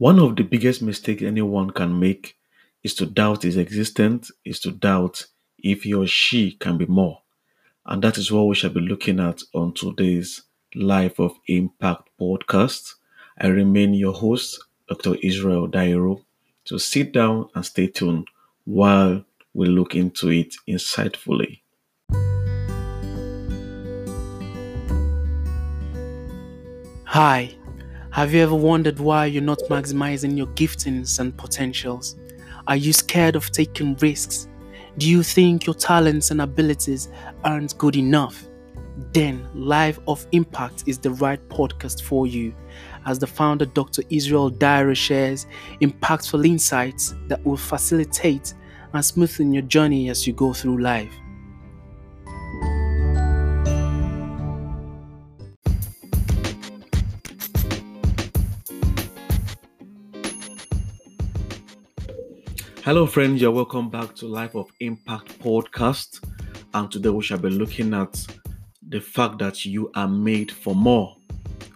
One of the biggest mistakes anyone can make is to doubt his existence, is to doubt if he or she can be more. And that is what we shall be looking at on today's Life of Impact podcast. I remain your host, Dr. Israel Dairo. So sit down and stay tuned while we look into it insightfully. Hi. Have you ever wondered why you're not maximizing your giftings and potentials? Are you scared of taking risks? Do you think your talents and abilities aren't good enough? Then Life of Impact is the right podcast for you. As the founder, Dr. Israel Dyer, shares impactful insights that will facilitate and smoothen your journey as you go through life. Hello friends, you're welcome back to Life of Impact podcast, and today we shall be looking at the fact that you are made for more.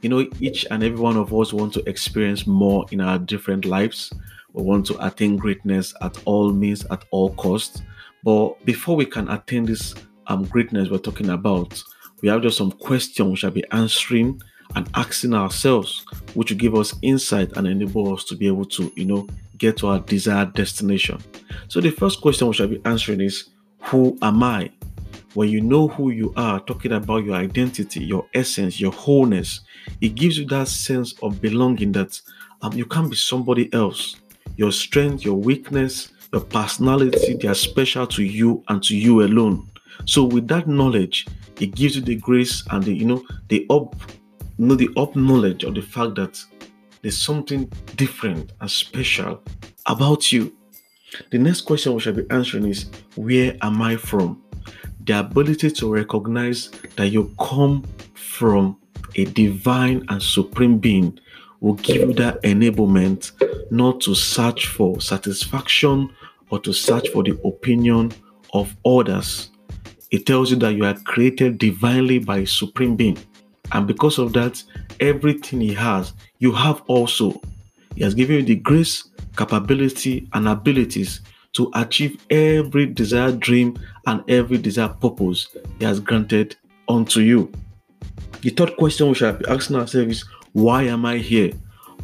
You know, each and every one of us want to experience more in our different lives. We want to attain greatness at all means, at all costs. But before we can attain this greatness we're talking about, we have just some questions we shall be answering and asking ourselves, which will give us insight and enable us to be able to, get to our desired destination. So the first question we shall be answering is, who am I? When you know who you are, talking about your identity, your essence, your wholeness, it gives you that sense of belonging that you can't be somebody else. Your strength, your weakness, your personality, they are special to you and to you alone. So with that knowledge, it gives you the grace and the up knowledge of the fact that there's something different and special about you. The next question we shall be answering is, where am I from? The ability to recognize that you come from a divine and supreme being will give you that enablement not to search for satisfaction or to search for the opinion of others. It tells you that you are created divinely by a supreme being. And because of that, everything he has, you have also. He has given you the grace, capability, and abilities to achieve every desired dream and every desired purpose he has granted unto you. The third question we shall be asking ourselves is, why am I here?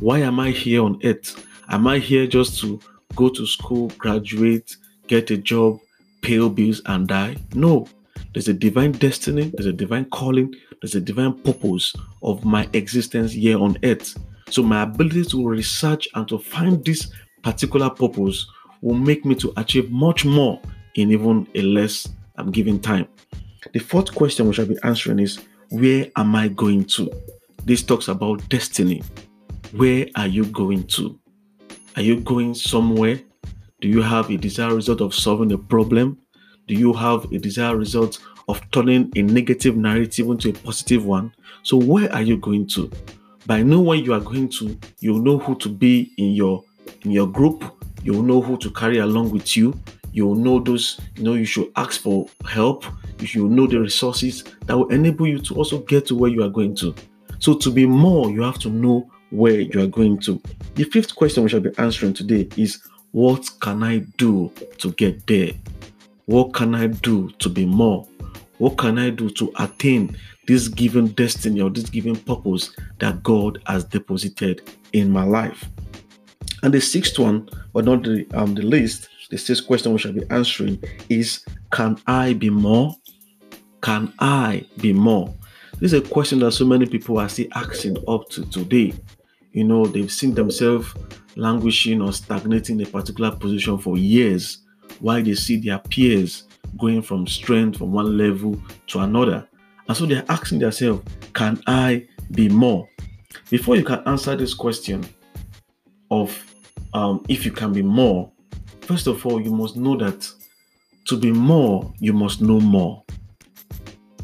Why am I here on earth? Am I here just to go to school, graduate, get a job, pay bills, and die? No. There's a divine destiny, there's a divine calling, there's a divine purpose of my existence here on earth. So my ability to research and to find this particular purpose will make me to achieve much more in even a less given time. The fourth question which I'll be answering is, where am I going to? This talks about destiny. Where are you going to? Are you going somewhere? Do you have a desired result of solving a problem? Do you have a desired result of turning a negative narrative into a positive one? So where are you going to? By knowing where you are going to, you'll know who to be in your group. You'll know who to carry along with you. You'll know those, you should ask for help. You'll know the resources that will enable you to also get to where you are going to. So to be more, you have to know where you are going to. The fifth question we shall be answering today is, what can I do to get there? What can I do to be more? What can I do to attain this given destiny or this given purpose that God has deposited in my life? And the sixth one, but not the least, the sixth question we shall be answering is, can I be more? Can I be more? This is a question that so many people are still asking up to today. They've seen themselves languishing or stagnating in a particular position for years, why they see their peers going from strength from one level to another. And so they're asking themselves, can I be more? Before you can answer this question of if you can be more, first of all, you must know that to be more, you must know more.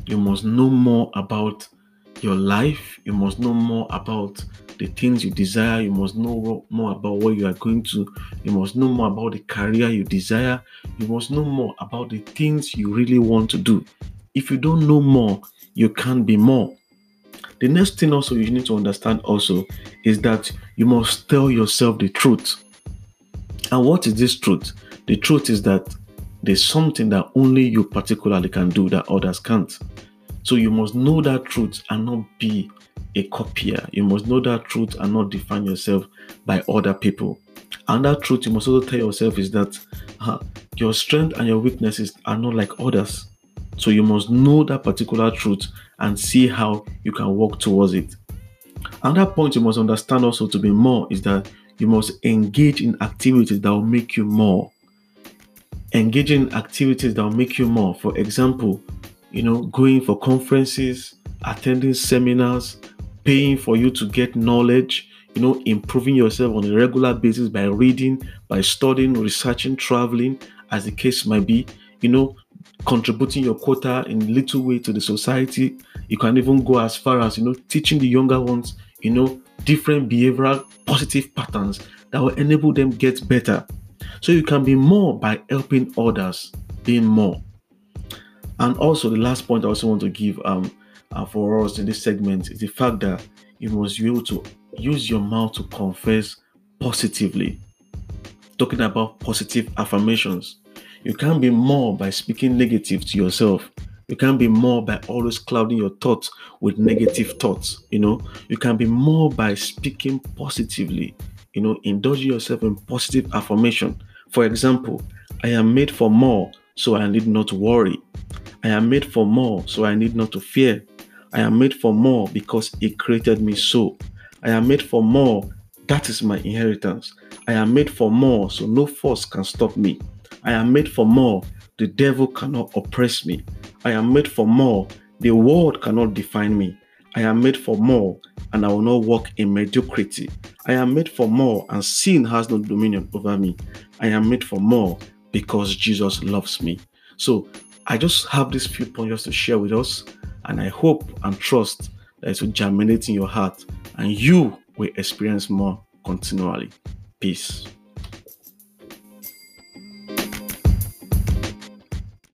You must know more about your life. You must know more about the things you desire. You must know more about where you are going to. You must know more about the career you desire. You must know more about the things you really want to do. If you don't know more, you can't be more. The next thing also you need to understand also is that you must tell yourself the truth. And what is this truth? The truth is that there's something that only you particularly can do that others can't. So you must know that truth and not be a copier. You must know that truth and not define yourself by other people. And that truth you must also tell yourself is that your strength and your weaknesses are not like others. So you must know that particular truth and see how you can work towards it. Another point you must understand also to be more is that you must engage in activities that will make you more. Engaging activities that will make you more. For example, going for conferences, attending seminars, paying for you to get knowledge, improving yourself on a regular basis by reading, by studying, researching, traveling, as the case might be, contributing your quota in a little way to the society. You can even go as far as, teaching the younger ones, different behavioral positive patterns that will enable them get better. So you can be more by helping others, being more. And also the last point I also want to give for us in this segment is the fact that you must be able to use your mouth to confess positively. Talking about positive affirmations. You can't be more by speaking negative to yourself. You can't be more by always clouding your thoughts with negative thoughts. You can be more by speaking positively. Indulging yourself in positive affirmation. For example, I am made for more, so I need not to worry. I am made for more, so I need not to fear. I am made for more because He created me so. I am made for more, that is my inheritance. I am made for more, so no force can stop me. I am made for more, the devil cannot oppress me. I am made for more, the world cannot define me. I am made for more, and I will not walk in mediocrity. I am made for more, and sin has no dominion over me. I am made for more because Jesus loves me. So I just have these few points to share with us, and I hope and trust that it will germinate in your heart and you will experience more continually. Peace.